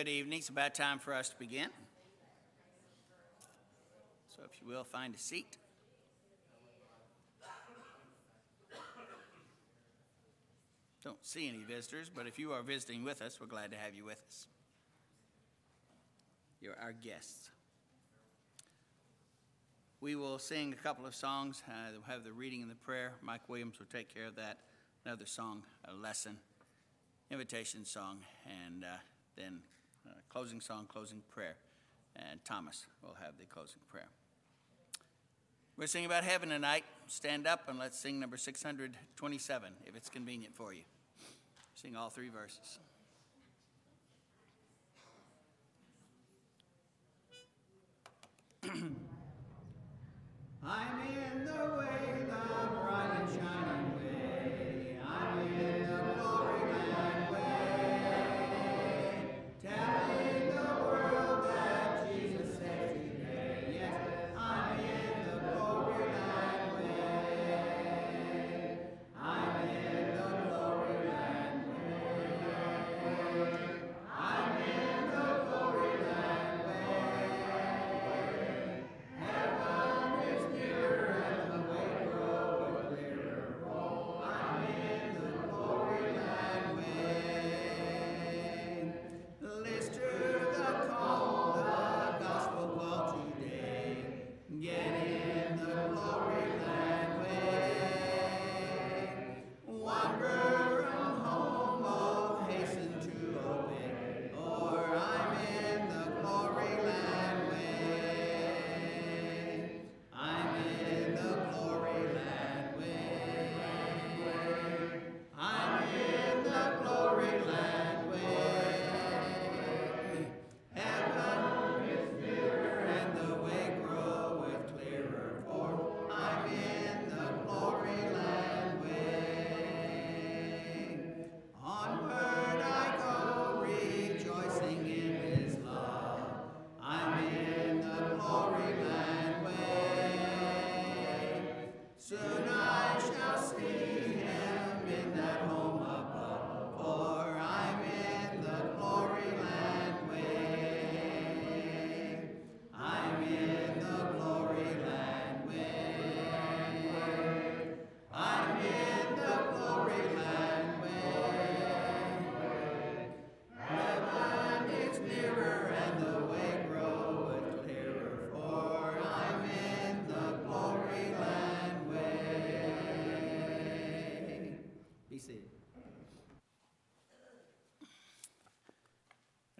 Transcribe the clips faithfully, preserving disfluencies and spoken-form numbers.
Good evening. It's about time for us to begin. So if you will, find a seat. Don't see any visitors, but if you are visiting with us, we're glad to have you with us. You're our guests. We will sing a couple of songs. Uh, we'll have the reading and the prayer. Mike Williams will take care of that. Another song, a lesson, invitation song, and uh, then uh, closing song, closing prayer. And Thomas will have the closing prayer. We're singing about heaven tonight. Stand up and let's sing number six hundred twenty-seven, if it's convenient for you. Sing all three verses. I'm in the way, the bright and shining way. I'm in the glory land way. Telling the world that Jesus saved today. Yes, I'm in the glory land way. I'm in the glory land way. I'm in the glory land way.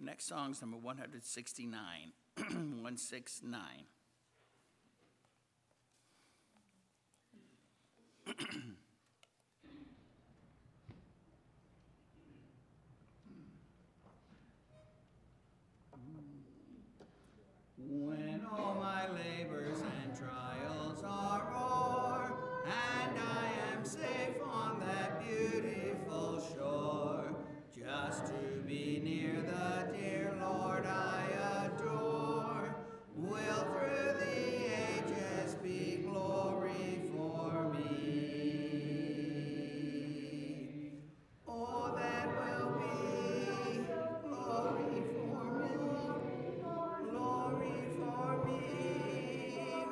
Next song is number one sixty-nine, one sixty-nine. When all my labors and trials are o'er, and I am safe on that beautiful shore, just to be near the Lord, I adore, will through the ages be glory for me. Oh, that will be glory for me, glory for me,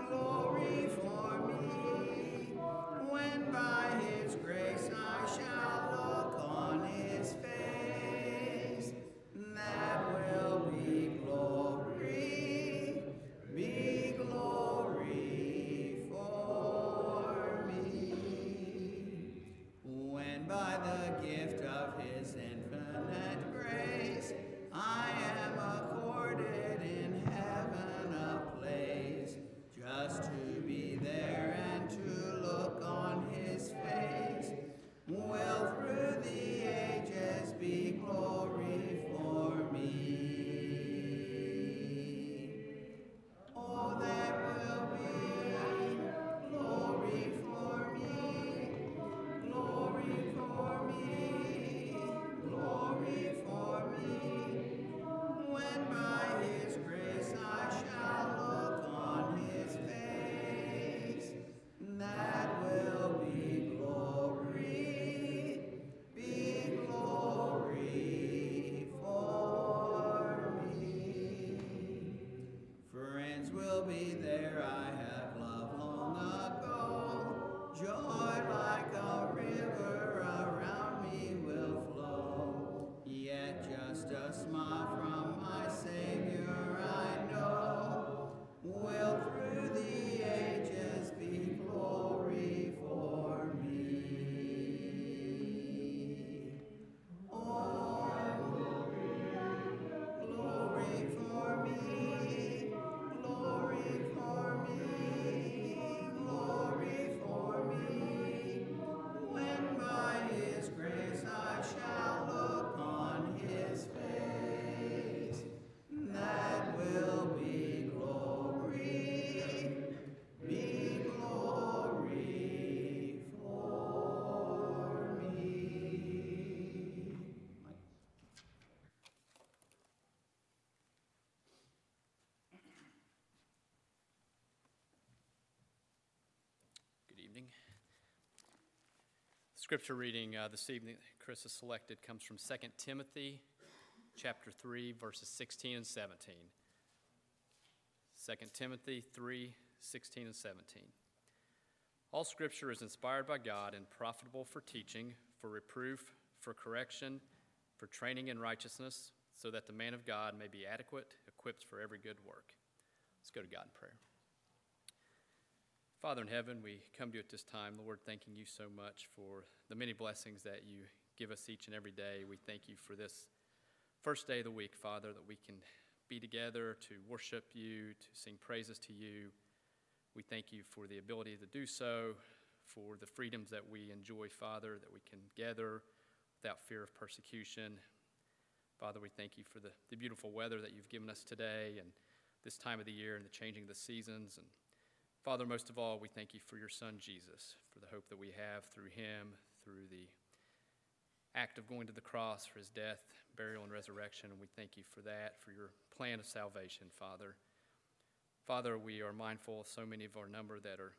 glory for me, when by his grace I shall look on his face. That evening. The scripture reading uh, this evening Chris has selected comes from Second Timothy chapter three, verses sixteen and seventeen. Second Timothy three, sixteen and seventeen. All scripture is inspired by God and profitable for teaching, for reproof, for correction, for training in righteousness, so that the man of God may be adequate, equipped for every good work. Let's go to God in prayer. Father in heaven, we come to you at this time, Lord, thanking you so much for the many blessings that you give us each and every day. We thank you for this first day of the week, Father, that we can be together to worship you, to sing praises to you. We thank you for the ability to do so, for the freedoms that we enjoy, Father, that we can gather without fear of persecution. Father, we thank you for the, the beautiful weather that you've given us today and this time of the year and the changing of the seasons. And Father, most of all, we thank you for your son, Jesus, for the hope that we have through him, through the act of going to the cross for his death, burial, and resurrection. And we thank you for that, for your plan of salvation, Father. Father, we are mindful of so many of our number that are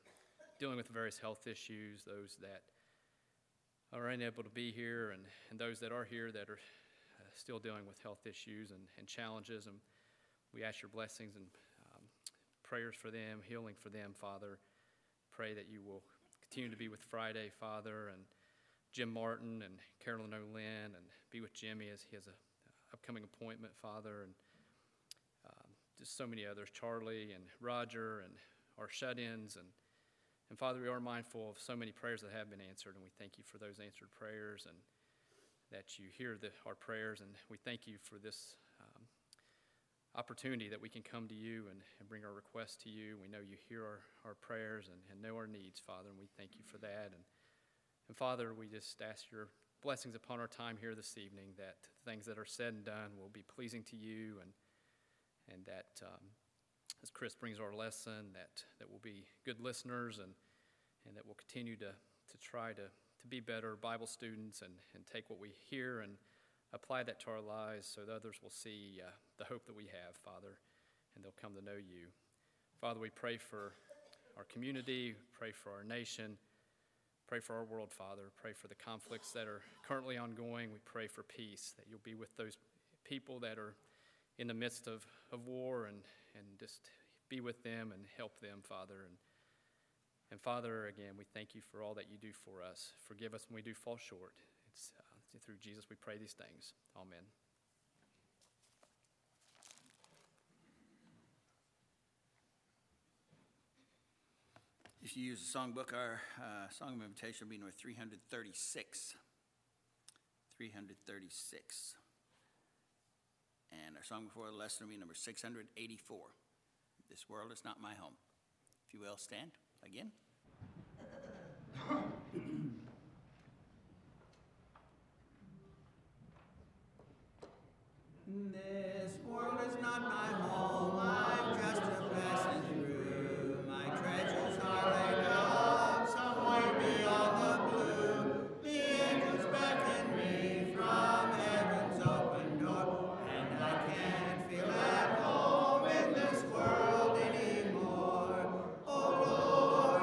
dealing with various health issues, those that are unable to be here, and, and those that are here that are still dealing with health issues and, and challenges, and we ask your blessings and um, prayers for them, healing for them, Father. Pray that you will continue to be with Friday, Father, and Jim Martin and Carolyn Olin, and be with Jimmy as he has an upcoming appointment, Father, and um, just so many others, Charlie and Roger and our shut-ins, and, and Father, we are mindful of so many prayers that have been answered, and we thank you for those answered prayers, and that you hear the, our prayers, and we thank you for this um, opportunity that we can come to you and, and bring our requests to you. We know you hear our, our prayers and, and know our needs, Father, and we thank you for that. And, and Father, we just ask your blessings upon our time here this evening, that things that are said and done will be pleasing to you, and and that um, as Chris brings our lesson, that, that we'll be good listeners, and, and that we'll continue to, to try to to be better Bible students and, and take what we hear and apply that to our lives so that others will see uh, the hope that we have, Father, and they'll come to know you. Father, we pray for our community, pray for our nation, pray for our world, Father, pray for the conflicts that are currently ongoing. We pray for peace, that you'll be with those people that are in the midst of, of war, and, and just be with them and help them, Father, and And Father, again, we thank you for all that you do for us. Forgive us when we do fall short. It's uh, through Jesus we pray these things. Amen. If you use the songbook, our uh, song of invitation will be number three thirty-six. three thirty-six. And our song before the lesson will be number six eighty-four. This world is not my home. If you will, stand. Again. This world is not my home. I'm just a passing through. My treasures are laid up somewhere beyond the blue. The angels beckon me from heaven's open door, and I can't feel at home in this world anymore. Oh, Lord.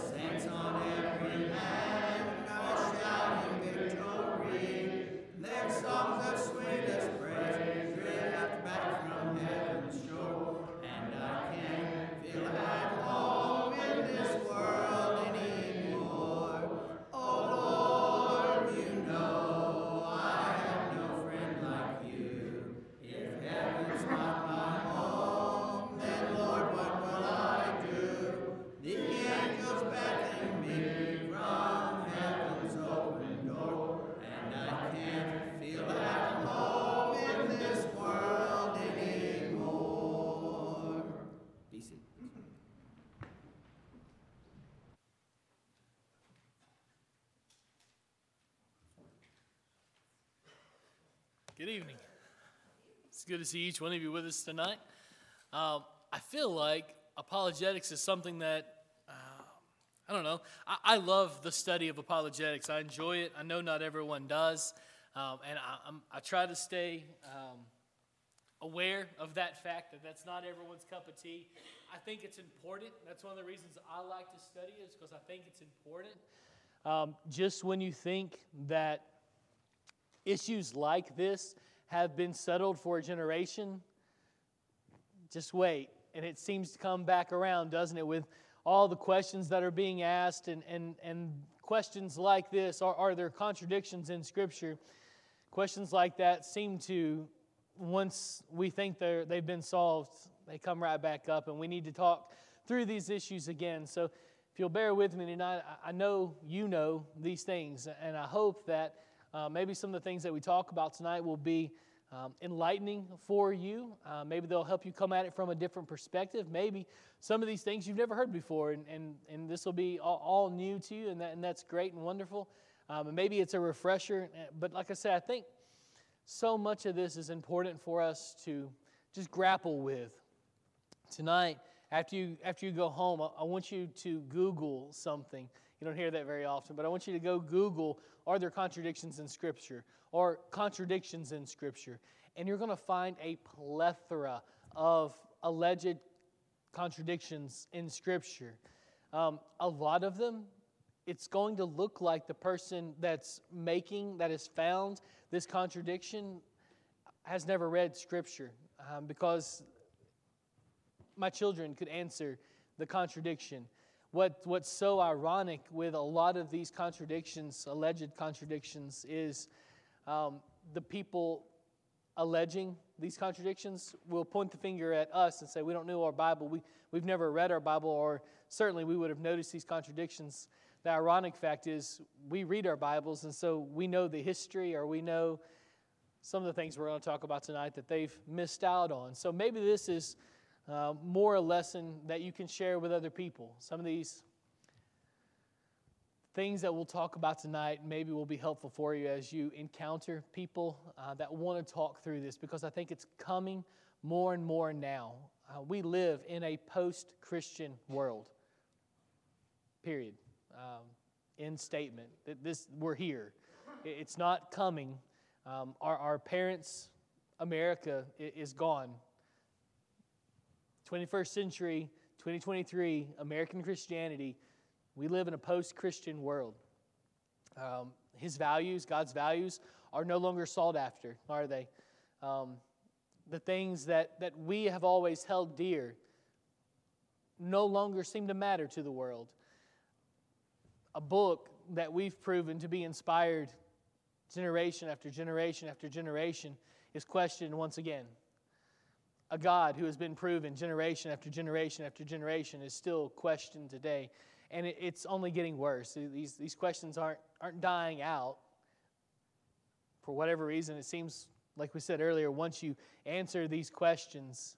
Saints on every hand are shouting victory. Good evening. It's good to see each one of you with us tonight. Um, I feel like apologetics is something that, uh, I don't know, I, I love the study of apologetics. I enjoy it. I know not everyone does, um, and I, I'm, I try to stay um, aware of that fact that that's not everyone's cup of tea. I think it's important. That's one of the reasons I like to study it, is because I think it's important. Um, just when you think that issues like this have been settled for a generation, just wait. And it seems to come back around, doesn't it, with all the questions that are being asked and, and, and questions like this. Are, are there contradictions in Scripture? Questions like that seem to, once we think they're, they've been solved, they come right back up, and we need to talk through these issues again. So if you'll bear with me tonight, I know you know these things, and I hope that Uh, maybe some of the things that we talk about tonight will be um, enlightening for you. Uh, maybe they'll help you come at it from a different perspective. Maybe some of these things you've never heard before, and, and, and this will be all, all new to you, and, that, and that's great and wonderful. Um, and maybe it's a refresher. But like I said, I think so much of this is important for us to just grapple with. Tonight, after you, after you go home, I, I want you to Google something. You don't hear that very often, but I want you to go Google, are there contradictions in Scripture? Or contradictions in Scripture? And you're going to find a plethora of alleged contradictions in Scripture. Um, a lot of them, it's going to look like the person that's making, that has found this contradiction, has never read Scripture. Um, because my children could answer the contradiction. What, what's so ironic with a lot of these contradictions, alleged contradictions, is um, the people alleging these contradictions will point the finger at us and say, we don't know our Bible, we, we've never read our Bible, or certainly we would have noticed these contradictions. The ironic fact is we read our Bibles, and so we know the history, or we know some of the things we're going to talk about tonight that they've missed out on. So maybe this is Uh, more a lesson that you can share with other people. Some of these things that we'll talk about tonight maybe will be helpful for you as you encounter people uh, that want to talk through this, because I think it's coming more and more now. Uh, we live in a post-Christian world, period. Um, end statement. This, we're here. It's not coming. Um, our, our parents' America is gone. twenty-first century, twenty twenty-three, American Christianity, we live in a post-Christian world. Um, his values, God's values, are no longer sought after, are they? Um, the things that, that we have always held dear no longer seem to matter to the world. A book that we've proven to be inspired generation after generation after generation is questioned once again. A God who has been proven generation after generation after generation is still questioned today. And it, it's only getting worse. These, these questions aren't, aren't dying out. For whatever reason, it seems, like we said earlier, once you answer these questions,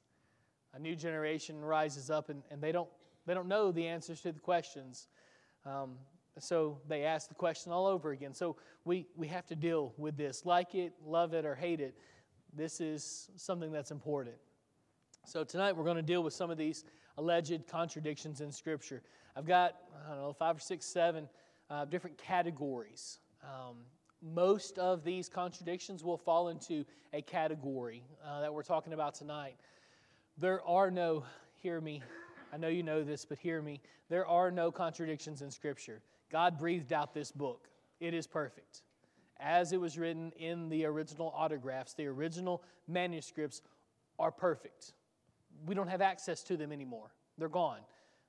a new generation rises up, and, and they, don't, they don't know the answers to the questions. Um, so they ask the question all over again. So we, we have to deal with this. Like it, love it, or hate it, this is something that's important. So tonight we're going to deal with some of these alleged contradictions in Scripture. I've got, I don't know, five or six, seven uh, different categories. Um, most of these contradictions will fall into a category uh, that we're talking about tonight. There are no, hear me, I know you know this, but hear me, there are no contradictions in Scripture. God breathed out this book. It is perfect. As it was written in the original autographs, the original manuscripts are perfect. We don't have access to them anymore. They're gone.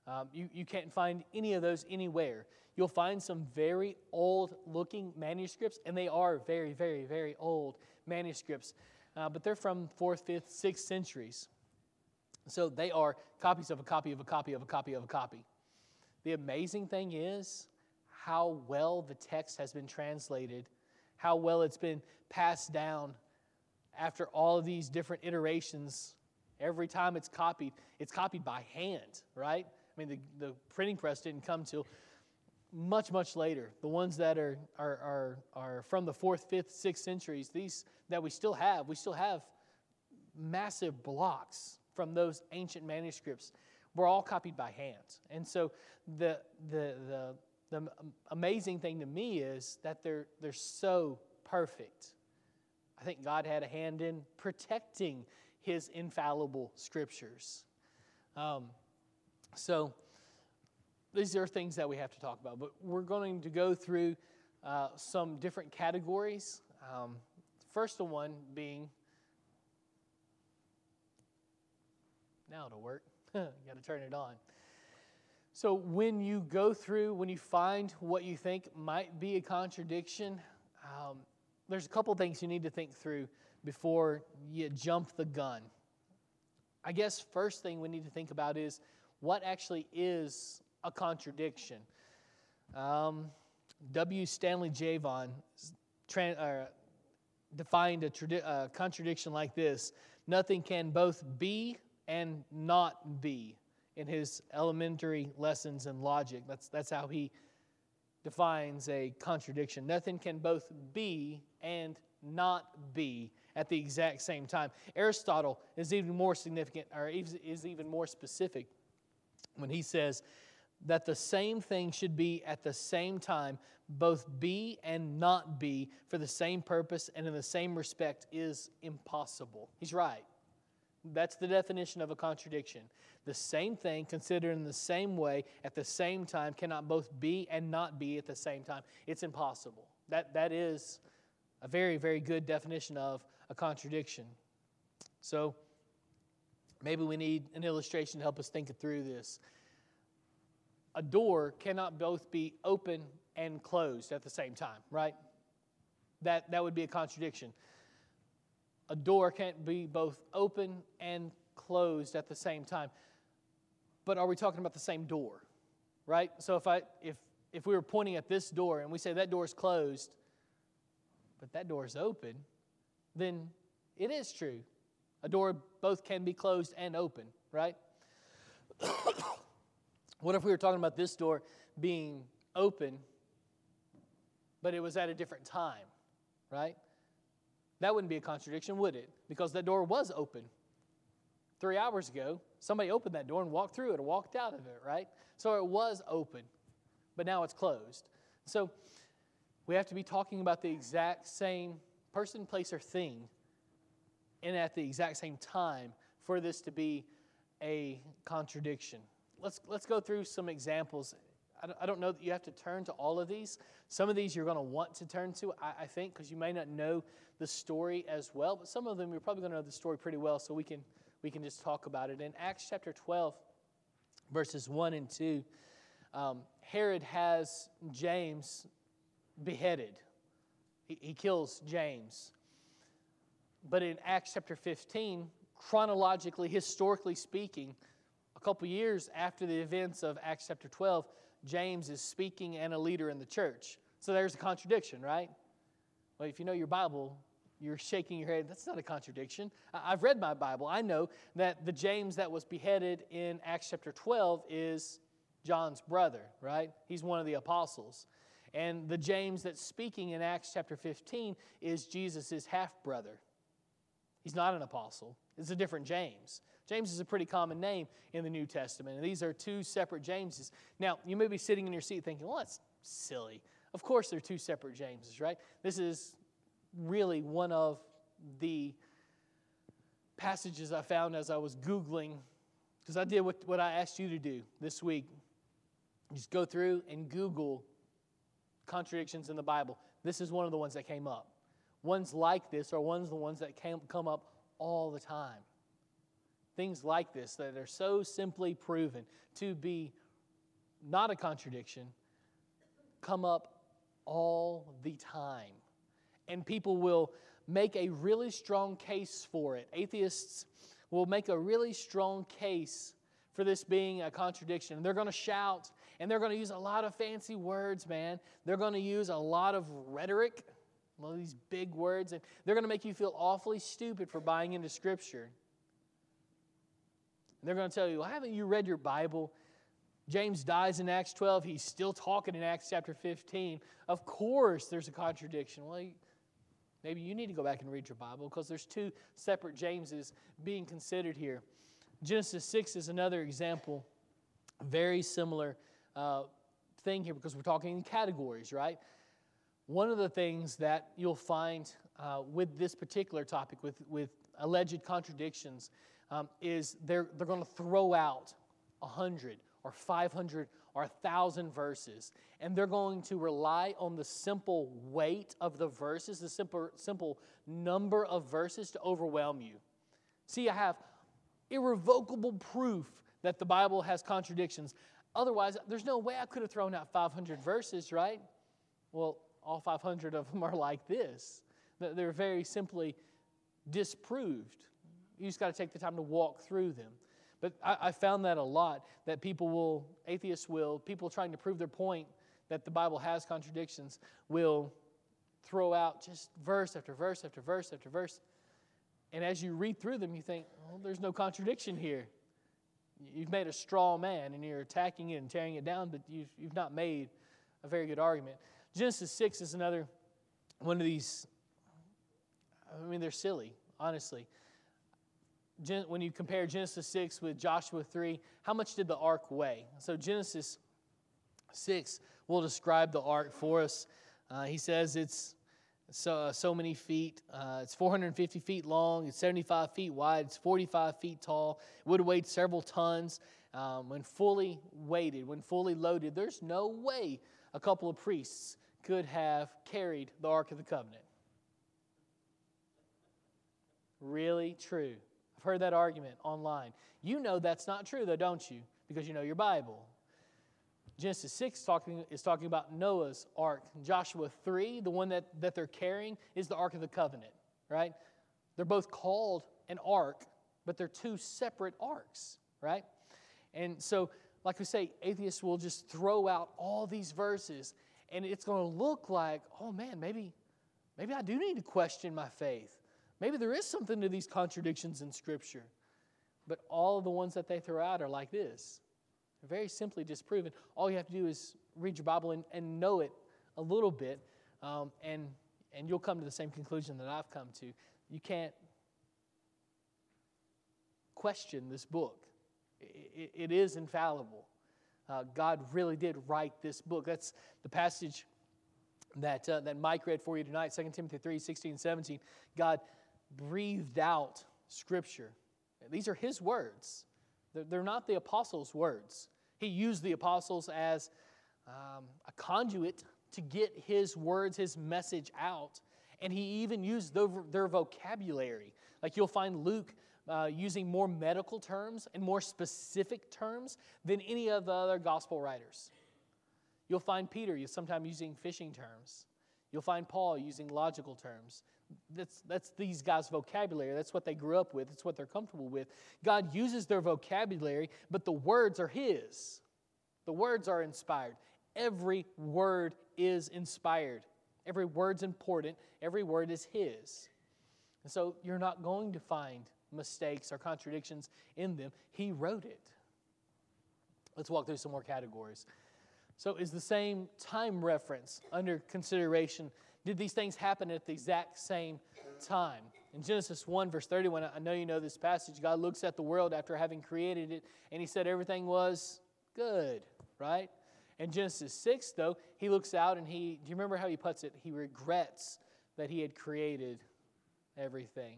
Um, you, you can't find any of those anywhere. You'll find some very old-looking manuscripts, and they are very, very, very old manuscripts. Uh, but they're from fourth, fifth, sixth centuries. So they are copies of a copy of a copy of a copy of a copy. The amazing thing is how well the text has been translated, how well it's been passed down after all of these different iterations. Every time it's copied, it's copied by hand, right? I mean, the, the printing press didn't come till much, much later. The ones that are, are, are, are from the fourth, fifth, sixth centuries, these that we still have, we still have massive blocks from those ancient manuscripts were all copied by hand. And so the, the, the, the amazing thing to me is that they're, they're so perfect. I think God had a hand in protecting his infallible scriptures. Um, so these are things that we have to talk about, but we're going to go through uh, some different categories. Um, first one being, now it'll work. You got to turn it on. So when you go through, when you find what you think might be a contradiction, um, there's a couple things you need to think through before you jump the gun. I guess first thing we need to think about is what actually is a contradiction. Um, W. Stanley Jevon tran- uh, defined a trad- uh, contradiction like this: nothing can both be and not be, in his elementary lessons in logic. That's, that's how he defines a contradiction. Nothing can both be and not be at the exact same time. Aristotle is even more significant, or is even more specific, when he says that the same thing should be at the same time, both be and not be, for the same purpose and in the same respect is impossible. He's right. That's the definition of a contradiction. The same thing considered in the same way at the same time cannot both be and not be at the same time. It's impossible. That, that is a very, very good definition of a contradiction. So maybe we need an illustration to help us think through this. A door cannot both be open and closed at the same time, right? That, that would be a contradiction. A door can't be both open and closed at the same time. But are we talking about the same door, right? So if I if if we were pointing at this door and we say that door is closed, but that door is open, then it is true. A door both can be closed and open, right? What if we were talking about this door being open, but it was at a different time, right? That wouldn't be a contradiction, would it? Because that door was open. Three hours ago, somebody opened that door and walked through it or walked out of it, right? So it was open, but now it's closed. So we have to be talking about the exact same person, place, or thing, and at the exact same time for this to be a contradiction. Let's, let's go through some examples. I don't know that you have to turn to all of these. Some of these you're going to want to turn to, I, I think, because you may not know the story as well. But some of them you're probably going to know the story pretty well, so we can we can just talk about it. In Acts chapter twelve, verses one and two, um, Herod has James beheaded. He, he kills James. But in Acts chapter fifteen, chronologically, historically speaking, a couple years after the events of Acts chapter twelve, James is speaking and a leader in the church. So there's a contradiction, right? Well, if you know your Bible, you're shaking your head. That's not a contradiction. I've read my Bible. I know that the James that was beheaded in Acts chapter twelve is John's brother, right? He's one of the apostles. And the James that's speaking in Acts chapter fifteen is Jesus' half-brother. He's not an apostle. It's a different James. James is a pretty common name in the New Testament, and these are two separate Jameses. Now, you may be sitting in your seat thinking, well, that's silly. Of course they're two separate Jameses, right? This is really one of the passages I found as I was Googling, because I did what, what I asked you to do this week. Just go through and Google contradictions in the Bible. This is one of the ones that came up. Ones like this are ones the ones that came, come up all the time. Things like this that are so simply proven to be not a contradiction come up all the time. And people will make a really strong case for it. Atheists will make a really strong case for this being a contradiction. And they're going to shout, and they're going to use a lot of fancy words, man. They're going to use a lot of rhetoric, all these big words, and they're going to make you feel awfully stupid for buying into Scripture. They're going to tell you, well, haven't you read your Bible? James dies in Acts twelve. He's still talking in Acts chapter fifteen. Of course, there's a contradiction. Well, maybe you need to go back and read your Bible because there's two separate Jameses being considered here. Genesis six is another example. Very similar uh, thing here because we're talking in categories, right? One of the things that you'll find uh, with this particular topic, with, with alleged contradictions, um, is they're, they're going to throw out one hundred or five hundred or one thousand verses, and they're going to rely on the simple weight of the verses, the simple, simple number of verses to overwhelm you. See, I have irrevocable proof that the Bible has contradictions. Otherwise, there's no way I could have thrown out five hundred verses, right? Well, all five hundred of them are like this. They're very simply disproved. You just got to take the time to walk through them. But I, I found that a lot, that people will, atheists will, people trying to prove their point that the Bible has contradictions, will throw out just verse after verse after verse after verse. And as you read through them, you think, well, there's no contradiction here. You've made a straw man, and you're attacking it and tearing it down, but you've, you've not made a very good argument. Genesis six is another one of these. I mean, they're silly, honestly. Gen- when you compare Genesis six with Joshua three, how much did the ark weigh? So Genesis six will describe the ark for us. Uh, he says it's so, so many feet. Uh, it's four hundred fifty feet long. It's seventy-five feet wide. It's forty-five feet tall. It would have weighed several tons. Um, when fully weighted, when fully loaded, there's no way a couple of priests could have carried the Ark of the Covenant. Really true. I've heard that argument online. You know that's not true, though, don't you? Because you know your Bible. Genesis six talking, is talking about Noah's Ark. Joshua three, the one that, that they're carrying, is the Ark of the Covenant, right? They're both called an Ark, but they're two separate Arks, right? And so, like we say, atheists will just throw out all these verses, and it's going to look like, oh man, maybe, maybe I do need to question my faith. Maybe there is something to these contradictions in Scripture. But all of the ones that they throw out are like this. They're very simply disproven. All you have to do is read your Bible and, and know it a little bit, um, and, and you'll come to the same conclusion that I've come to. You can't question this book. It is infallible. Uh, God really did write this book. That's the passage that uh, that Mike read for you tonight, Second Timothy three, sixteen, seventeen. God breathed out Scripture. These are His words. They're, they're not the apostles' words. He used the apostles as um, a conduit to get His words, His message out, and He even used their, their vocabulary. Like you'll find Luke Uh, using more medical terms and more specific terms than any of the other gospel writers. You'll find Peter sometimes using fishing terms. You'll find Paul using logical terms. That's, that's these guys' vocabulary. That's what they grew up with. It's what they're comfortable with. God uses their vocabulary, but the words are His. The words are inspired. Every word is inspired. Every word's important. Every word is His. And so you're not going to find mistakes or contradictions in them. He wrote it. Let's walk through some more categories. So is the same time reference under consideration? Did these things happen at the exact same time? In Genesis one, verse thirty-one, I know you know this passage. God looks at the world after having created it, and He said everything was good, right? In Genesis six, though, He looks out and He, do you remember how He puts it? He regrets that He had created everything.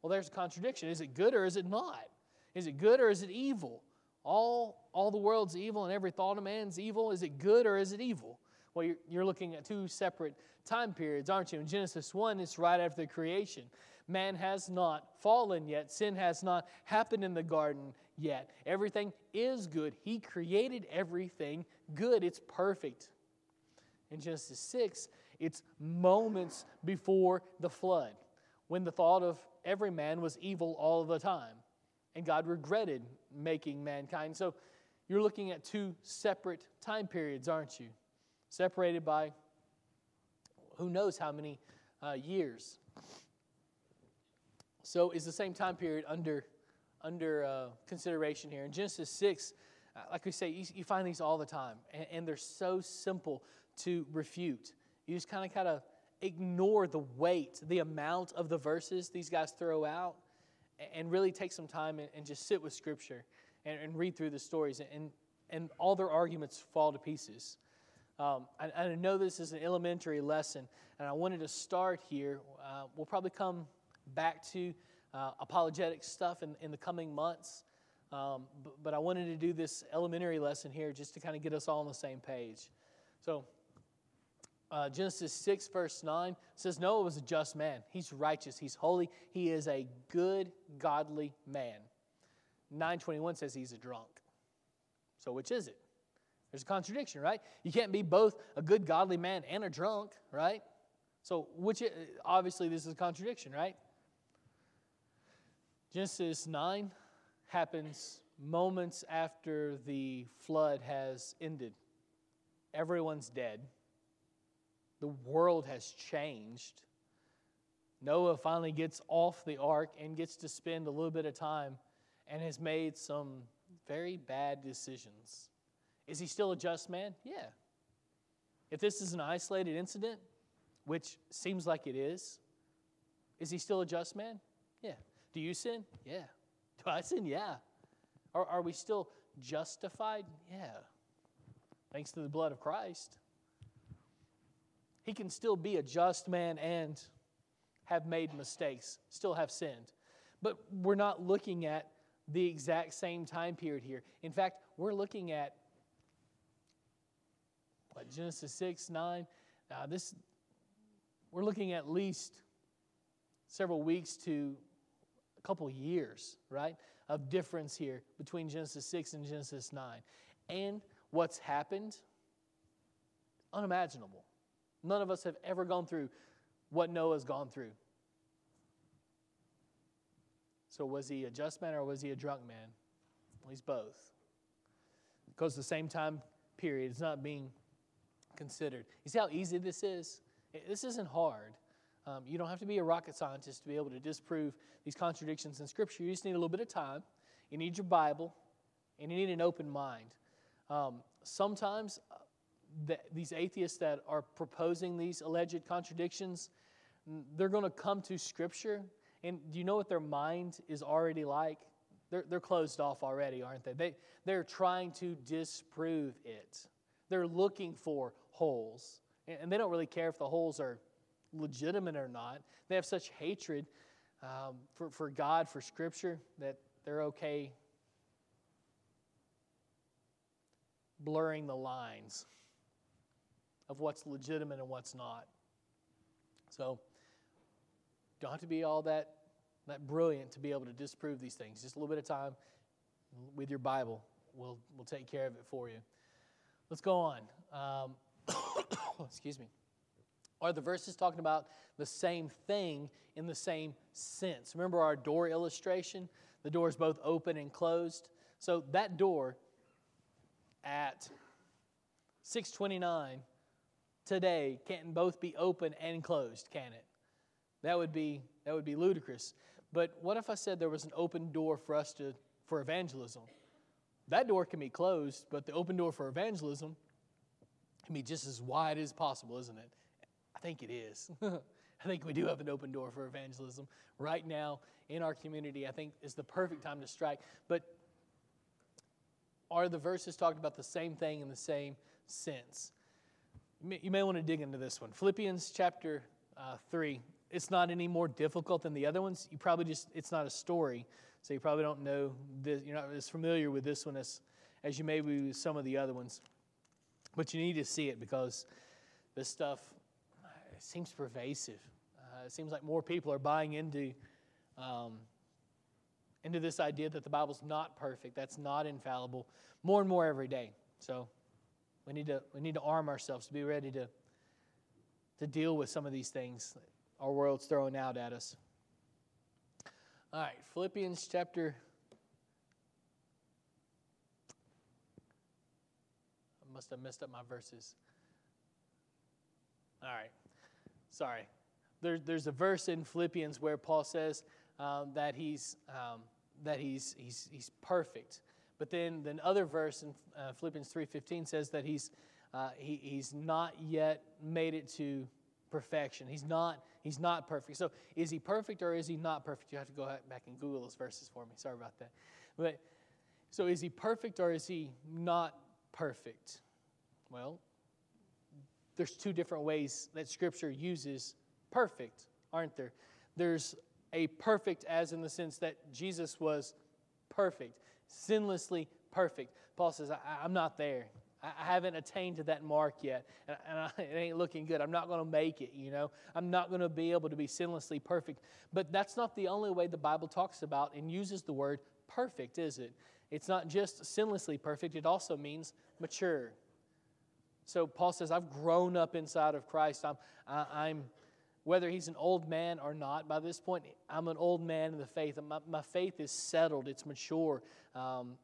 Well, there's a contradiction. Is it good or is it not? Is it good or is it evil? All, all the world's evil and every thought of man's evil. Is it good or is it evil? Well, you're, you're looking at two separate time periods, aren't you? In Genesis one, it's right after the creation. Man has not fallen yet. Sin has not happened in the garden yet. Everything is good. He created everything good. It's perfect. In Genesis six, it's moments before the flood, when the thought of every man was evil all the time, and God regretted making mankind. So you're looking at two separate time periods, aren't you? Separated by who knows how many uh, years. So is the same time period under, under uh, consideration here. In Genesis six, Uh, like we say, you, you find these all the time, and, and they're so simple to refute. You just kind of kind of ignore the weight, the amount of the verses these guys throw out, and really take some time and, and just sit with Scripture and, and read through the stories, and and all their arguments fall to pieces. Um, I, I know this is an elementary lesson, and I wanted to start here. Uh, we'll probably come back to uh, apologetic stuff in, in the coming months, um, but, but I wanted to do this elementary lesson here just to kind of get us all on the same page. So Uh, Genesis six, verse nine says Noah was a just man. He's righteous. He's holy. He is a good, godly man. nine twenty-one says he's a drunk. So which is it? There's a contradiction, right? You can't be both a good, godly man and a drunk, right? So which is, obviously this is a contradiction, right? Genesis nine happens moments after the flood has ended. Everyone's dead. The world has changed. Noah finally gets off the ark and gets to spend a little bit of time and has made some very bad decisions. Is he still a just man? Yeah. If this is an isolated incident, which seems like it is, is he still a just man? Yeah. Do you sin? Yeah. Do I sin? Yeah. Are, are we still justified? Yeah. Thanks to the blood of Christ. He can still be a just man and have made mistakes, still have sinned. But we're not looking at the exact same time period here. In fact, we're looking at what, Genesis six, nine. Now this, we're looking at least several weeks to a couple years, right, of difference here between Genesis six and Genesis nine. And what's happened? Unimaginable. None of us have ever gone through what Noah's gone through. So was he a just man or was he a drunk man? Well, he's both. Because the same time period is not being considered. You see how easy this is? This isn't hard. Um, you don't have to be a rocket scientist to be able to disprove these contradictions in Scripture. You just need a little bit of time. You need your Bible. And you need an open mind. Um, sometimes... The, these atheists that are proposing these alleged contradictions, they're going to come to Scripture, and do you know what their mind is already like? They're, they're closed off already, aren't they? they? They're trying to disprove it. They're looking for holes, and, and they don't really care if the holes are legitimate or not. They have such hatred um, for, for God, for Scripture, that they're okay blurring the lines of what's legitimate and what's not. So, don't have to be all that, that brilliant to be able to disprove these things. Just a little bit of time with your Bible. We'll, we'll take care of it for you. Let's go on. Um, excuse me. Are the verses talking about the same thing in the same sense? Remember our door illustration? The door is both open and closed. So, that door at six twenty-nine... today can't both be open and closed, can it? That would be that would be ludicrous. But what if I said there was an open door for us to for evangelism? That door can be closed, but the open door for evangelism can be just as wide as possible, isn't it? I think it is. I think we do have an open door for evangelism right now in our community. I think is the perfect time to strike. But are the verses talking about the same thing in the same sense? You may want to dig into this one. Philippians chapter uh, three. It's not any more difficult than the other ones. You probably just, it's not a story. So you probably don't know this. You're not as familiar with this one as, as you may be with some of the other ones. But you need to see it because this stuff uh, seems pervasive. Uh, it seems like more people are buying into, um, into this idea that the Bible's not perfect. That's not infallible. More and more every day. So We need to we need to arm ourselves to be ready to, to deal with some of these things that our world's throwing out at us. All right, Philippians chapter. I must have messed up my verses. All right, sorry. There's there's a verse in Philippians where Paul says um, that he's um, that he's he's he's perfect. But then the other verse in uh, Philippians three fifteen says that he's uh, he, he's not yet made it to perfection. He's not he's not perfect. So is he perfect or is he not perfect? You have to go back and Google those verses for me. Sorry about that. But so is he perfect or is he not perfect? Well, there's two different ways that Scripture uses perfect, aren't there? There's a perfect as in the sense that Jesus was perfect, sinlessly perfect. Paul says, I, I'm not there. I, I haven't attained to that mark yet, and, and I, it ain't looking good. I'm not going to make it, you know. I'm not going to be able to be sinlessly perfect. But that's not the only way the Bible talks about and uses the word perfect, is it? It's not just sinlessly perfect. It also means mature. So Paul says, I've grown up inside of Christ. I'm, I, I'm, whether he's an old man or not, by this point, I'm an old man in the faith. My, my faith is settled. It's mature. Um,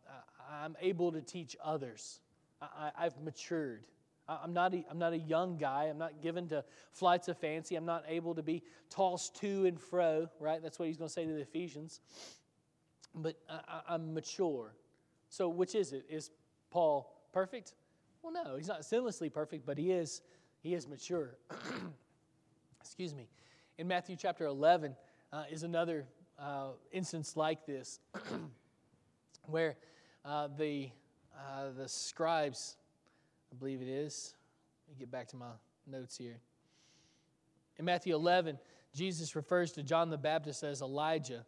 I, I'm able to teach others. I, I, I've matured. I, I'm not a, I'm not a young guy. I'm not given to flights of fancy. I'm not able to be tossed to and fro, right? That's what he's going to say to the Ephesians. But I, I, I'm mature. So which is it? Is Paul perfect? Well, no, he's not sinlessly perfect, but he is he is mature. Excuse me. In Matthew chapter eleven uh, is another uh, instance like this, where uh, the uh, the scribes, I believe it is. Let me get back to my notes here. In Matthew eleven, Jesus refers to John the Baptist as Elijah.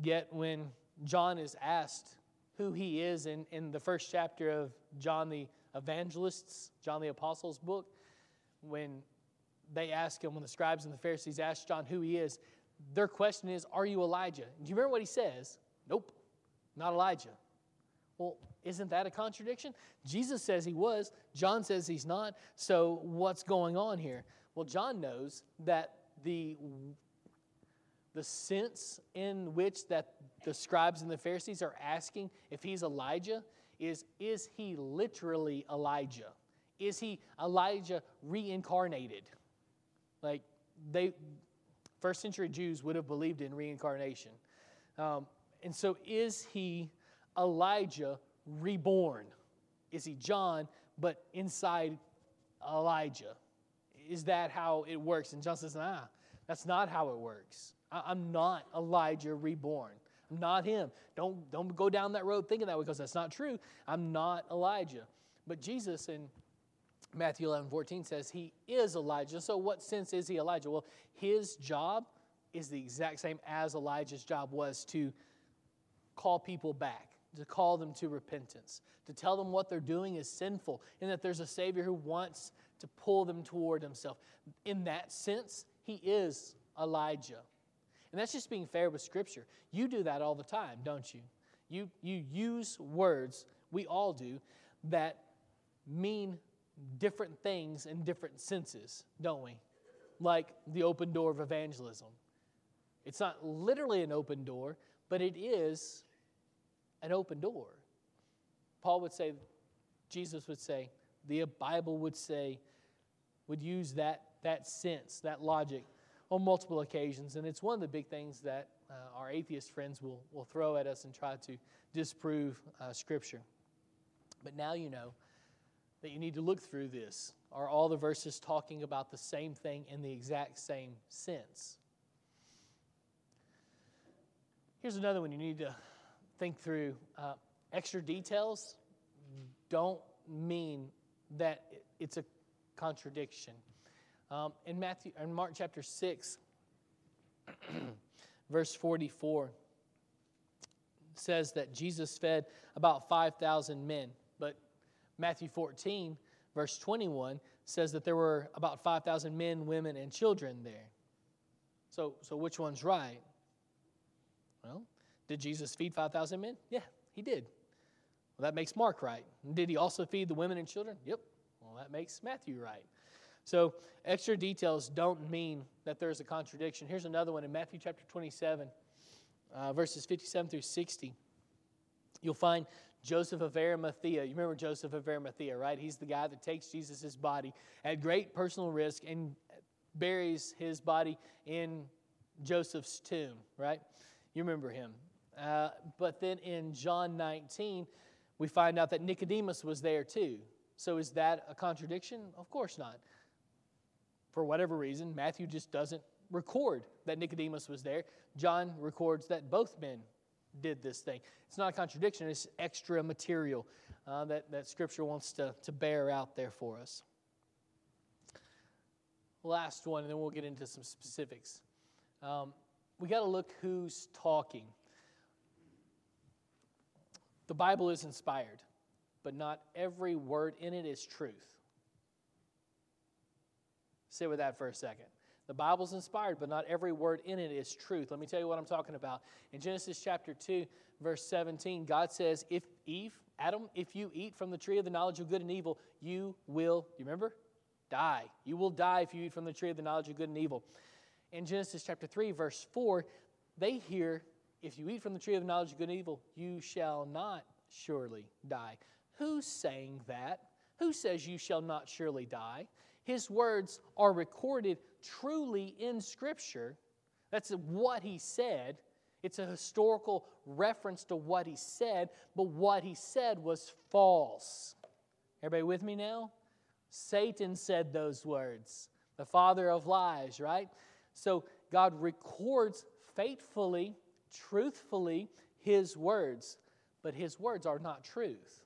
Yet when John is asked who he is in, in the first chapter of John the Evangelists, John the Apostle's book, when they ask him, when the scribes and the Pharisees ask John who he is, their question is, are you Elijah? Do you remember what he says? Nope, not Elijah. Well, isn't that a contradiction? Jesus says he was. John says he's not. So what's going on here? Well, John knows that the, the sense in which that the scribes and the Pharisees are asking if he's Elijah is, is he literally Elijah? Is he Elijah reincarnated? Like, they, first century Jews would have believed in reincarnation. Um, and so is he Elijah reborn? Is he John, but inside Elijah? Is that how it works? And John says, nah, that's not how it works. I, I'm not Elijah reborn. Not him. Don't don't go down that road thinking that way, because that's not true. I'm not Elijah. But Jesus in Matthew eleven fourteen says he is Elijah. So what sense is he Elijah? Well, his job is the exact same as Elijah's job was, to call people back, to call them to repentance, to tell them what they're doing is sinful and that there's a Savior who wants to pull them toward himself. In that sense, he is Elijah. And that's just being fair with Scripture. You do that all the time, don't you? You you use words, we all do, that mean different things in different senses, don't we? Like the open door of evangelism. It's not literally an open door, but it is an open door. Paul would say, Jesus would say, the Bible would say, would use that, that sense, that logic, on multiple occasions, and it's one of the big things that uh, our atheist friends will, will throw at us and try to disprove uh, Scripture. But now you know that you need to look through this. Are all the verses talking about the same thing in the exact same sense? Here's another one you need to think through. Uh, extra details don't mean that it's a contradiction. Um, in Matthew, in Mark chapter six, verse forty-four, says that Jesus fed about five thousand men. But Matthew fourteen, verse twenty-one, says that there were about five thousand men, women, and children there. So, so which one's right? Well, did Jesus feed five thousand men? Yeah, he did. Well, that makes Mark right. And did he also feed the women and children? Yep. Well, that makes Matthew right. So extra details don't mean that there's a contradiction. Here's another one in Matthew chapter twenty-seven, uh, verses fifty-seven through sixty. You'll find Joseph of Arimathea. You remember Joseph of Arimathea, right? He's the guy that takes Jesus' body at great personal risk and buries his body in Joseph's tomb, right? You remember him. Uh, but then in John nineteen, We find out that Nicodemus was there too. So is that a contradiction? Of course not. For whatever reason, Matthew just doesn't record that Nicodemus was there. John records that both men did this thing. It's not a contradiction. It's extra material uh, that, that Scripture wants to, to bear out there for us. Last one, and then we'll get into some specifics. Um, we got to look who's talking. The Bible is inspired, but not every word in it is truth. Sit with that for a second. The Bible's inspired, but not every word in it is truth. Let me tell you what I'm talking about. In Genesis chapter two, verse seventeen, God says, if Eve, Adam, if you eat from the tree of the knowledge of good and evil, you will, you remember? Die. You will die if you eat from the tree of the knowledge of good and evil. In Genesis chapter three, verse four, they hear, if you eat from the tree of the knowledge of good and evil, you shall not surely die. Who's saying that? Who says you shall not surely die? His words are recorded truly in Scripture. That's what he said. It's a historical reference to what he said, but what he said was false. Everybody with me now? Satan said those words, the father of lies, right? So God records faithfully, truthfully, his words, but his words are not truth.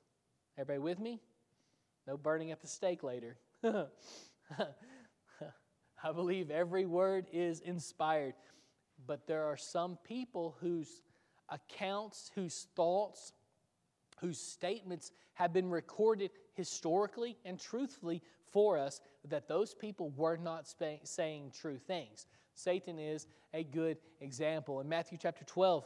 Everybody with me? No burning at the stake later. I believe every word is inspired, but there are some people whose accounts, whose thoughts, whose statements have been recorded historically and truthfully for us, that those people were not sp- saying true things. Satan is a good example. In Matthew chapter twelve,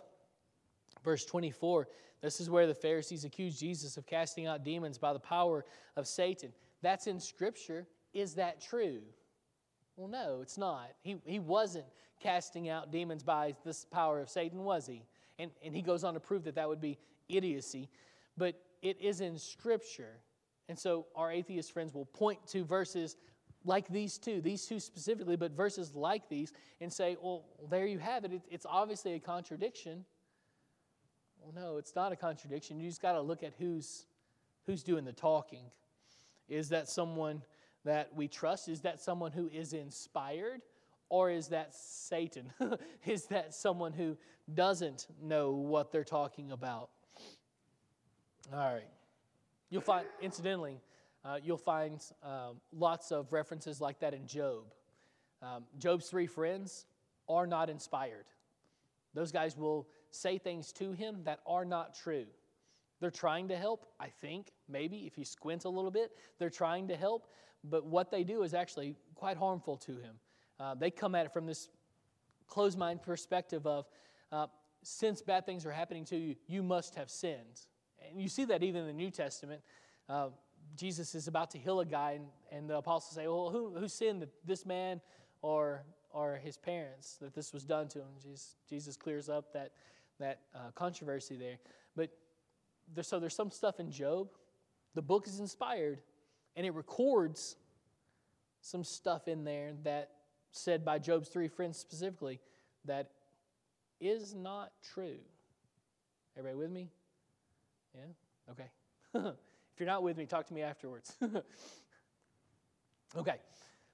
verse twenty-four, this is where the Pharisees accused Jesus of casting out demons by the power of Satan. That's in Scripture. Is that true? Well, no, it's not. He, he wasn't casting out demons by this power of Satan, was he? And, and he goes on to prove that that would be idiocy. But it is in Scripture. And so our atheist friends will point to verses like these two, these two specifically, but verses like these, and say, well, there you have it. It's obviously a contradiction. Well, no, it's not a contradiction. You just got to look at who's who's doing the talking. Is that someone that we trust? Is that someone who is inspired? Or is that Satan? Is that someone who doesn't know what they're talking about? All right. You'll find, incidentally, uh, you'll find um, lots of references like that in Job. Um, Job's three friends are not inspired. Those guys will say things to him that are not true. They're trying to help, I think, maybe, if you squint a little bit. They're trying to help, but what they do is actually quite harmful to him. Uh, they come at it from this closed-minded perspective of, uh, since bad things are happening to you, you must have sinned. And you see that even in the New Testament. Uh, Jesus is about to heal a guy, and, and the apostles say, well, who, who sinned, that this man or or his parents, that this was done to him? Jesus, Jesus clears up that, that uh, controversy there. But there, so there's some stuff in Job. The book is inspired, and it records some stuff in there that said by Job's three friends specifically that is not true. Everybody with me? Yeah? Okay. If you're not with me, talk to me afterwards. Okay.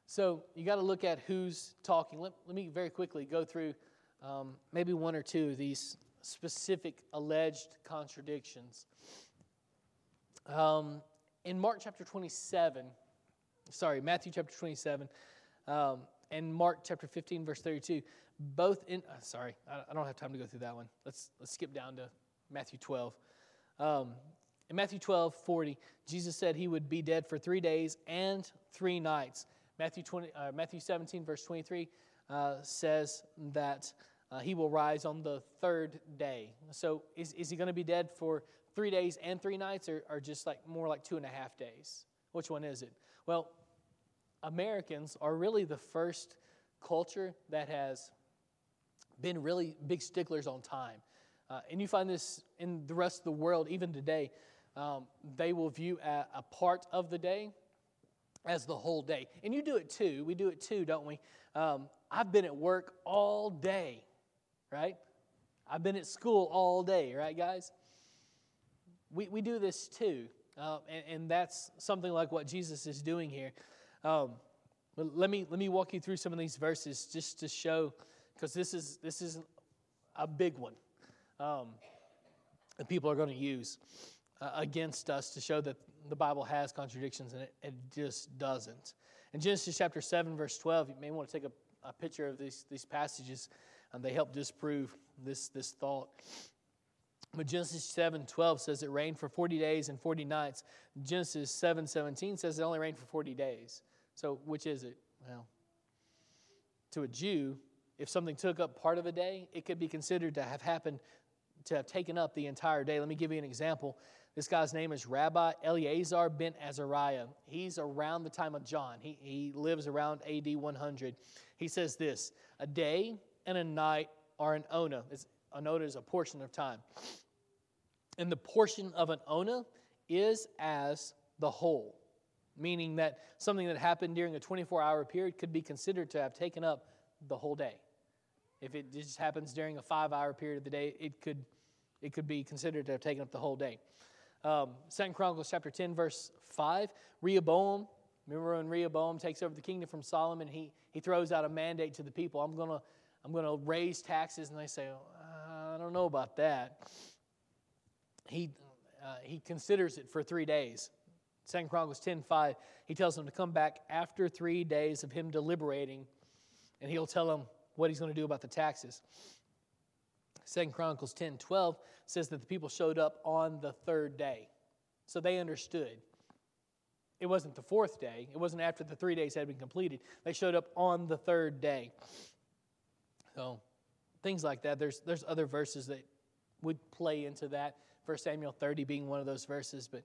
So you got to look at who's talking. Let, let me very quickly go through um, maybe one or two of these specific alleged contradictions. Um, in Mark chapter twenty-seven, sorry, Matthew chapter twenty-seven, um, and Mark chapter fifteen, verse thirty-two, both in, uh, sorry, I, I don't have time to go through that one. Let's, let's skip down to Matthew twelve. Um, in Matthew twelve, forty, Jesus said he would be dead for three days and three nights. Matthew twenty, uh, Matthew seventeen, verse twenty-three uh, says that uh, he will rise on the third day. So is, is he going to be dead for three days and three nights, or, or just like more like two and a half days? Which one is it? Well, Americans are really the first culture that has been really big sticklers on time. Uh, and you find this in the rest of the world, even today. Um, they will view a, a part of the day as the whole day. And you do it too. We do it too, don't we? Um, I've been at work all day, right? I've been at school all day, right, guys? we, we do this too. Uh, and, and that's something like what Jesus is doing here. Um, but let me let me walk you through some of these verses just to show, because this is this is a big one um, that people are going to use uh, against us to show that the Bible has contradictions and it, it just doesn't. In Genesis chapter seven, verse twelve, you may want to take a, a picture of these these passages, and they help disprove this this thought. But Genesis seven twelve says it rained for forty days and forty nights. Genesis seven seventeen says it only rained for forty days. So which is it? Well, to a Jew, if something took up part of a day, it could be considered to have happened, to have taken up the entire day. Let me give you an example. This guy's name is Rabbi Eliezer ben Azariah. He's around the time of John. He, he lives around A D one hundred. He says this, a day and a night are an onah. It's, an onah is a portion of time. And the portion of an onah is as the whole, meaning that something that happened during a twenty-four hour period could be considered to have taken up the whole day. If it just happens during a five hour period of the day, it could it could be considered to have taken up the whole day. Um, Second Chronicles chapter ten, verse five, Rehoboam, remember when Rehoboam takes over the kingdom from Solomon, he he throws out a mandate to the people, I'm going to I'm going to raise taxes, and they say, oh, I don't know about that. He uh, he considers it for three days. Second Chronicles ten five, he tells them to come back after three days of him deliberating, and he'll tell them what he's going to do about the taxes. Second Chronicles ten twelve says that the people showed up on the third day. So they understood. It wasn't the fourth day. It wasn't after the three days had been completed. They showed up on the third day. So things like that. There's there's other verses that would play into that. First Samuel thirty being one of those verses, but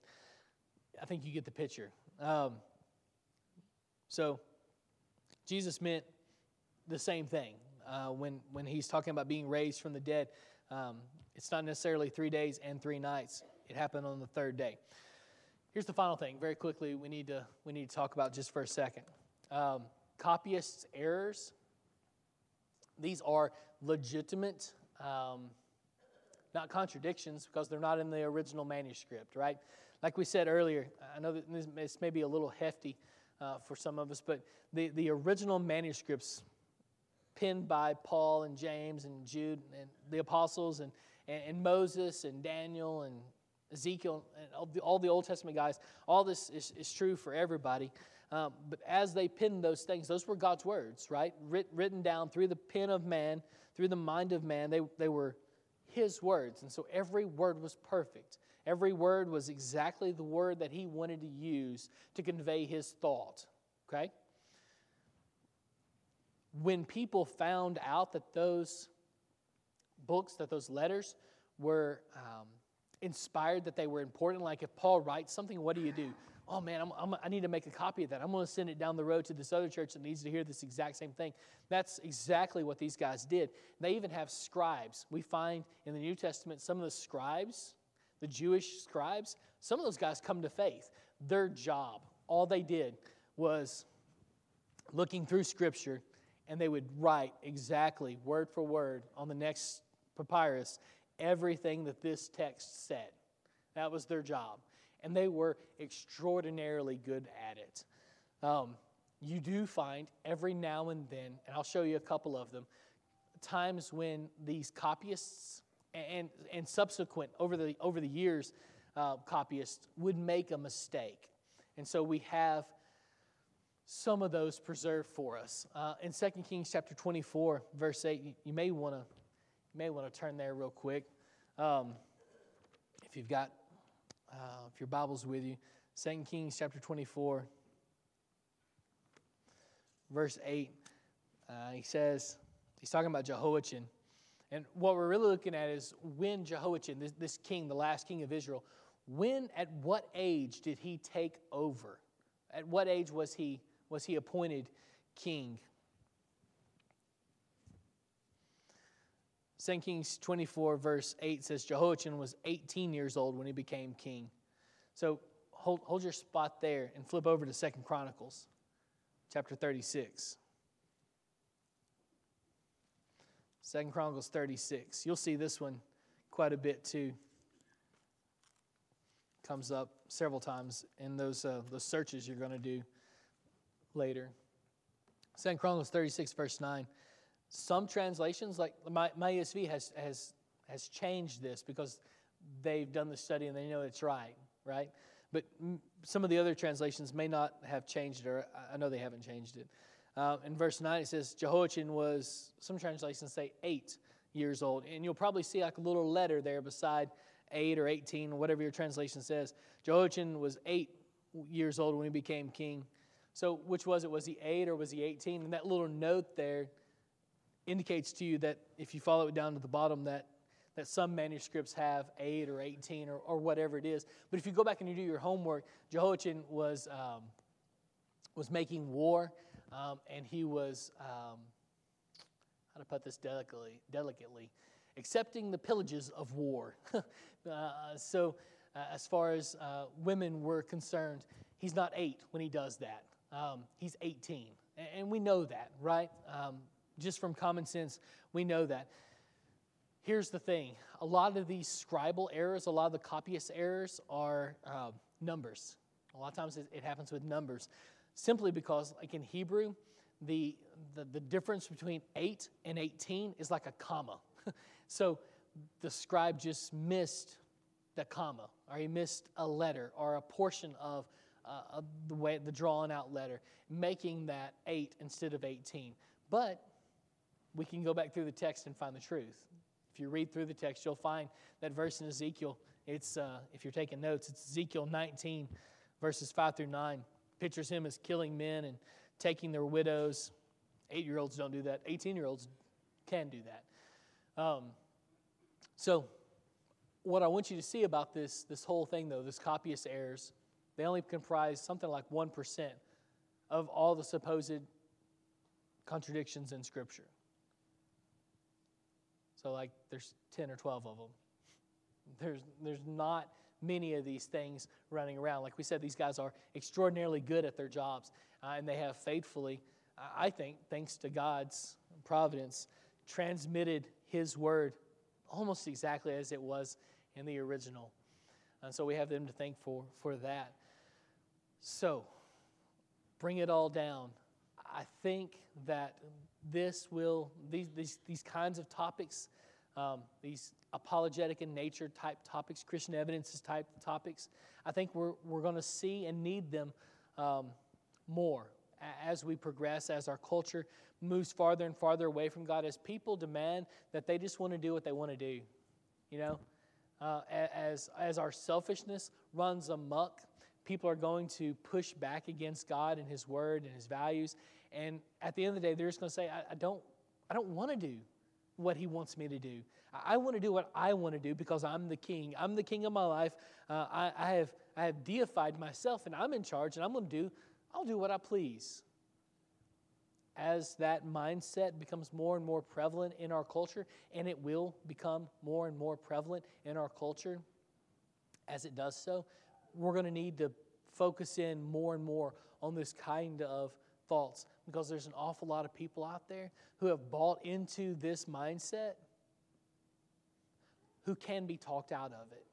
I think you get the picture. Um, so Jesus meant the same thing uh, when when he's talking about being raised from the dead. Um, it's not necessarily three days and three nights. It happened on the third day. Here's the final thing. Very quickly, we need to we need to talk about just for a second. Um, copyists' errors. These are legitimate, um, not contradictions, because they're not in the original manuscript, right? Like we said earlier, I know that this may be a little hefty uh, for some of us, but the, the original manuscripts penned by Paul and James and Jude and the apostles and, and, and Moses and Daniel and Ezekiel and all the, all the Old Testament guys, all this is, is true for everybody. Um, but as they penned those things, those were God's words, right? Writ, written down through the pen of man, through the mind of man. They, they were his words. And so every word was perfect. Every word was exactly the word that he wanted to use to convey his thought, okay? When people found out that those books, that those letters were um, inspired, that they were important, like if Paul writes something, what do you do? Oh, man, I'm, I'm, I need to make a copy of that. I'm going to send it down the road to this other church that needs to hear this exact same thing. That's exactly what these guys did. They even have scribes. We find in the New Testament some of the scribes, the Jewish scribes, some of those guys come to faith. Their job, all they did was looking through Scripture, and they would write exactly, word for word, on the next papyrus, everything that this text said. That was their job. And they were extraordinarily good at it. Um, you do find every now and then, and I'll show you a couple of them, times when these copyists and and subsequent over the over the years, uh, copyists would make a mistake, and so we have some of those preserved for us. Uh, in Second Kings chapter twenty-four, verse eight, you, you may want to you may want to turn there real quick, um, if you've got. Uh, if your Bible's with you, Second Kings chapter twenty-four, verse eight, uh, he says, he's talking about Jehoiachin. And what we're really looking at is when Jehoiachin, this, this king, the last king of Israel, when, at what age did he take over? At what age was he, was he appointed king? Second Kings twenty-four, verse eight says, Jehoiachin was eighteen years old when he became king. So hold, hold your spot there and flip over to Second Chronicles, chapter thirty-six. Second Chronicles thirty-six. You'll see this one quite a bit too. comes up several times in those uh, those searches you're going to do later. Second Chronicles thirty-six, verse nine. Some translations, like my, my E S V has, has, has changed this because they've done the study and they know it's right, right? But m some of the other translations may not have changed it, or I know they haven't changed it. Uh, in verse nine, it says, Jehoiachin was, some translations say, eight years old. And you'll probably see like a little letter there beside eight or eighteen, whatever your translation says. Jehoiachin was eight years old when he became king. So which was it? Was he eight or was he eighteen? And that little note there indicates to you that if you follow it down to the bottom, that, that some manuscripts have eight or eighteen or, or whatever it is. But if you go back and you do your homework, Jehoiachin was, um, was making war, um, and he was, um, how to put this delicately, delicately, accepting the pillages of war. uh, so uh, as far as uh, women were concerned, he's not eight when he does that. Um, he's eighteen, and we know that, right? Um, just from common sense, we know that. Here's the thing. A lot of these scribal errors, a lot of the copyist errors are uh, numbers. A lot of times it happens with numbers, simply because, like in Hebrew, the, the, the difference between eight and eighteen is like a comma. So the scribe just missed the comma, or he missed a letter or a portion of Uh, the way the drawn out letter, making that eight instead of eighteen. But we can go back through the text and find the truth. If you read through the text, you'll find that verse in Ezekiel. It's uh, if you're taking notes, it's Ezekiel nineteen, verses five through nine. Pictures him as killing men and taking their widows. Eight-year-olds don't do that. Eighteen-year-olds can do that. Um, so, what I want you to see about this this whole thing, though, this copyist errors. They only comprise something like one percent of all the supposed contradictions in Scripture. So, like, there's ten or twelve of them. There's, there's not many of these things running around. Like we said, these guys are extraordinarily good at their jobs, uh, and they have faithfully, I think, thanks to God's providence, transmitted His Word almost exactly as it was in the original. And so we have them to thank for, for that. So, bring it all down. I think that this will, these, these, these kinds of topics, um, these apologetic in nature type topics, Christian evidences type topics, I think we're, we're going to see and need them um, more as we progress, as our culture moves farther and farther away from God, as people demand that they just want to do what they want to do, you know? Uh, as, as our selfishness runs amok, people are going to push back against God and His Word and His values. And at the end of the day, they're just going to say, I, I don't, I don't want to do what He wants me to do. I, I want to do what I want to do because I'm the king. I'm the king of my life. Uh, I, I, have, I have deified myself, and I'm in charge, and I'm going to do, I'll do what I please. As that mindset becomes more and more prevalent in our culture, and it will become more and more prevalent in our culture as it does so, we're going to need to focus in more and more on this kind of thoughts, because there's an awful lot of people out there who have bought into this mindset who can be talked out of it,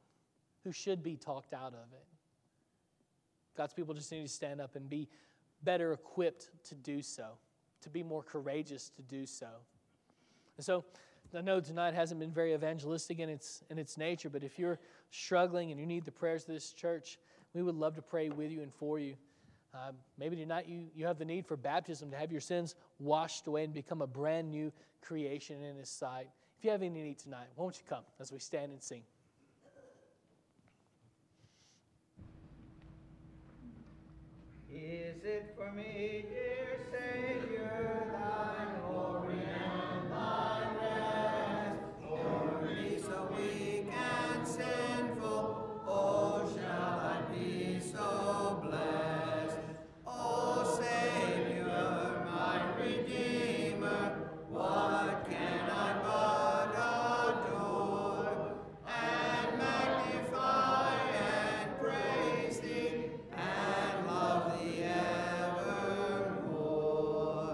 who should be talked out of it. God's people just need to stand up and be better equipped to do so, to be more courageous to do so. And so I know tonight hasn't been very evangelistic in its, in its nature, but if you're struggling and you need the prayers of this church, we would love to pray with you and for you. Uh, maybe tonight you, you have the need for baptism, to have your sins washed away and become a brand new creation in His sight. If you have any need tonight, why don't you come as we stand and sing. Is it for me, dear Savior, thy glory and thy rest? For me so weak and sinful, oh, shall I be so blessed? Oh, Savior, my Redeemer, what can I but adore and magnify and praise thee? Love thee evermore.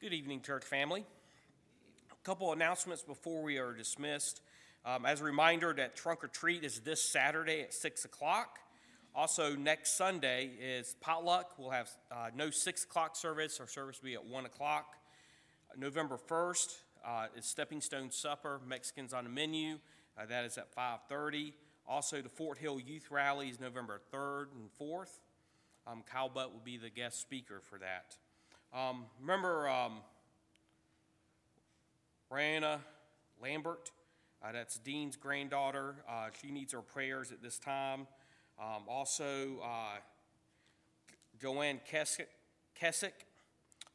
Good evening, church family. A couple announcements before we are dismissed. Um, as a reminder, that Trunk or Treat is this Saturday at six o'clock. Also, next Sunday is potluck. We'll have uh, no six o'clock service. Our service will be at one o'clock. November first uh, is Stepping Stone Supper, Mexicans on the menu. Uh, that is at five thirty. Also, the Fort Hill Youth Rally is November third and fourth. Um, Kyle Butt will be the guest speaker for that. Um, remember um, Brianna Lambert, uh, that's Dean's granddaughter. Uh, she needs our prayers at this time. Um, also, uh, Joanne Kessick, Kessick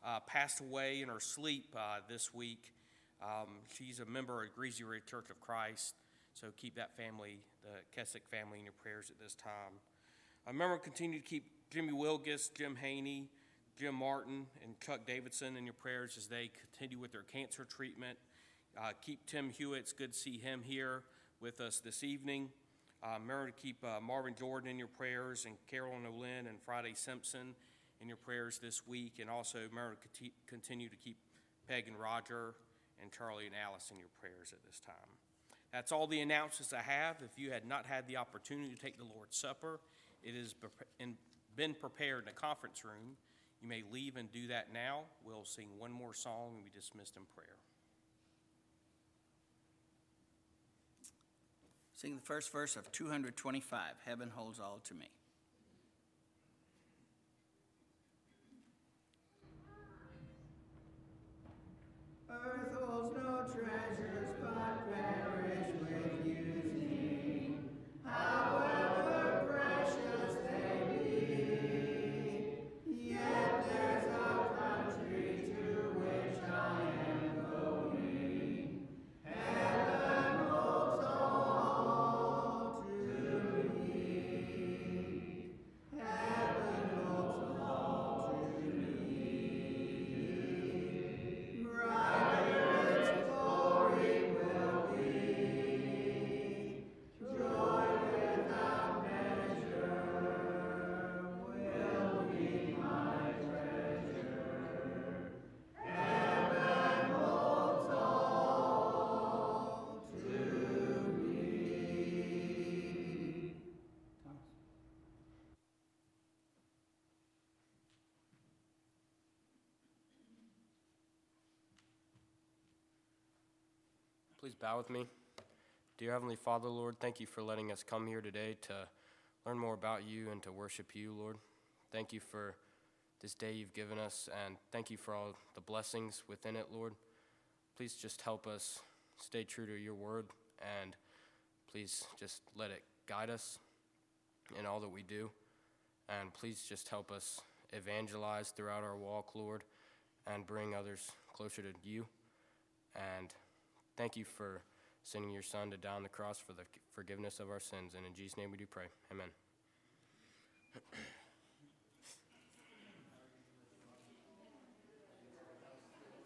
uh, passed away in her sleep uh, this week. Um, she's a member of Greasy Ridge Church of Christ, so keep that family, the Kessick family, in your prayers at this time. I remember continue to keep Jimmy Wilgus, Jim Haney, Jim Martin, and Chuck Davidson in your prayers as they continue with their cancer treatment. Uh, keep Tim Hewitt. It's good to see him here with us this evening. Uh, remember to keep uh, Marvin Jordan in your prayers, and Carolyn Olin and Friday Simpson in your prayers this week. And also remember to conti continue to keep Peg and Roger and Charlie and Alice in your prayers at this time. That's all the announcements I have. If you had not had the opportunity to take the Lord's Supper, it has been prepared in a conference room. You may leave and do that now. We'll sing one more song and be dismissed in prayer. Sing the first verse of two hundred twenty-five, Heaven Holds All to Me. Earth holds no treasures but perish with using. However precious they be, yet there's a country to which I am going. Heaven holds all to me. Heaven holds all to me. Brighter its glory will be. Joy without measure will be my treasure. Heaven holds all to me. Please bow with me. Dear Heavenly Father, Lord, thank you for letting us come here today to learn more about you and to worship you, Lord. Thank you for this day you've given us, and thank you for all the blessings within it, Lord. Please just help us stay true to your word, and please just let it guide us in all that we do. And please just help us evangelize throughout our walk, Lord, and bring others closer to you. And thank you for sending your son to die on the cross for the forgiveness of our sins. And in Jesus' name we do pray. Amen.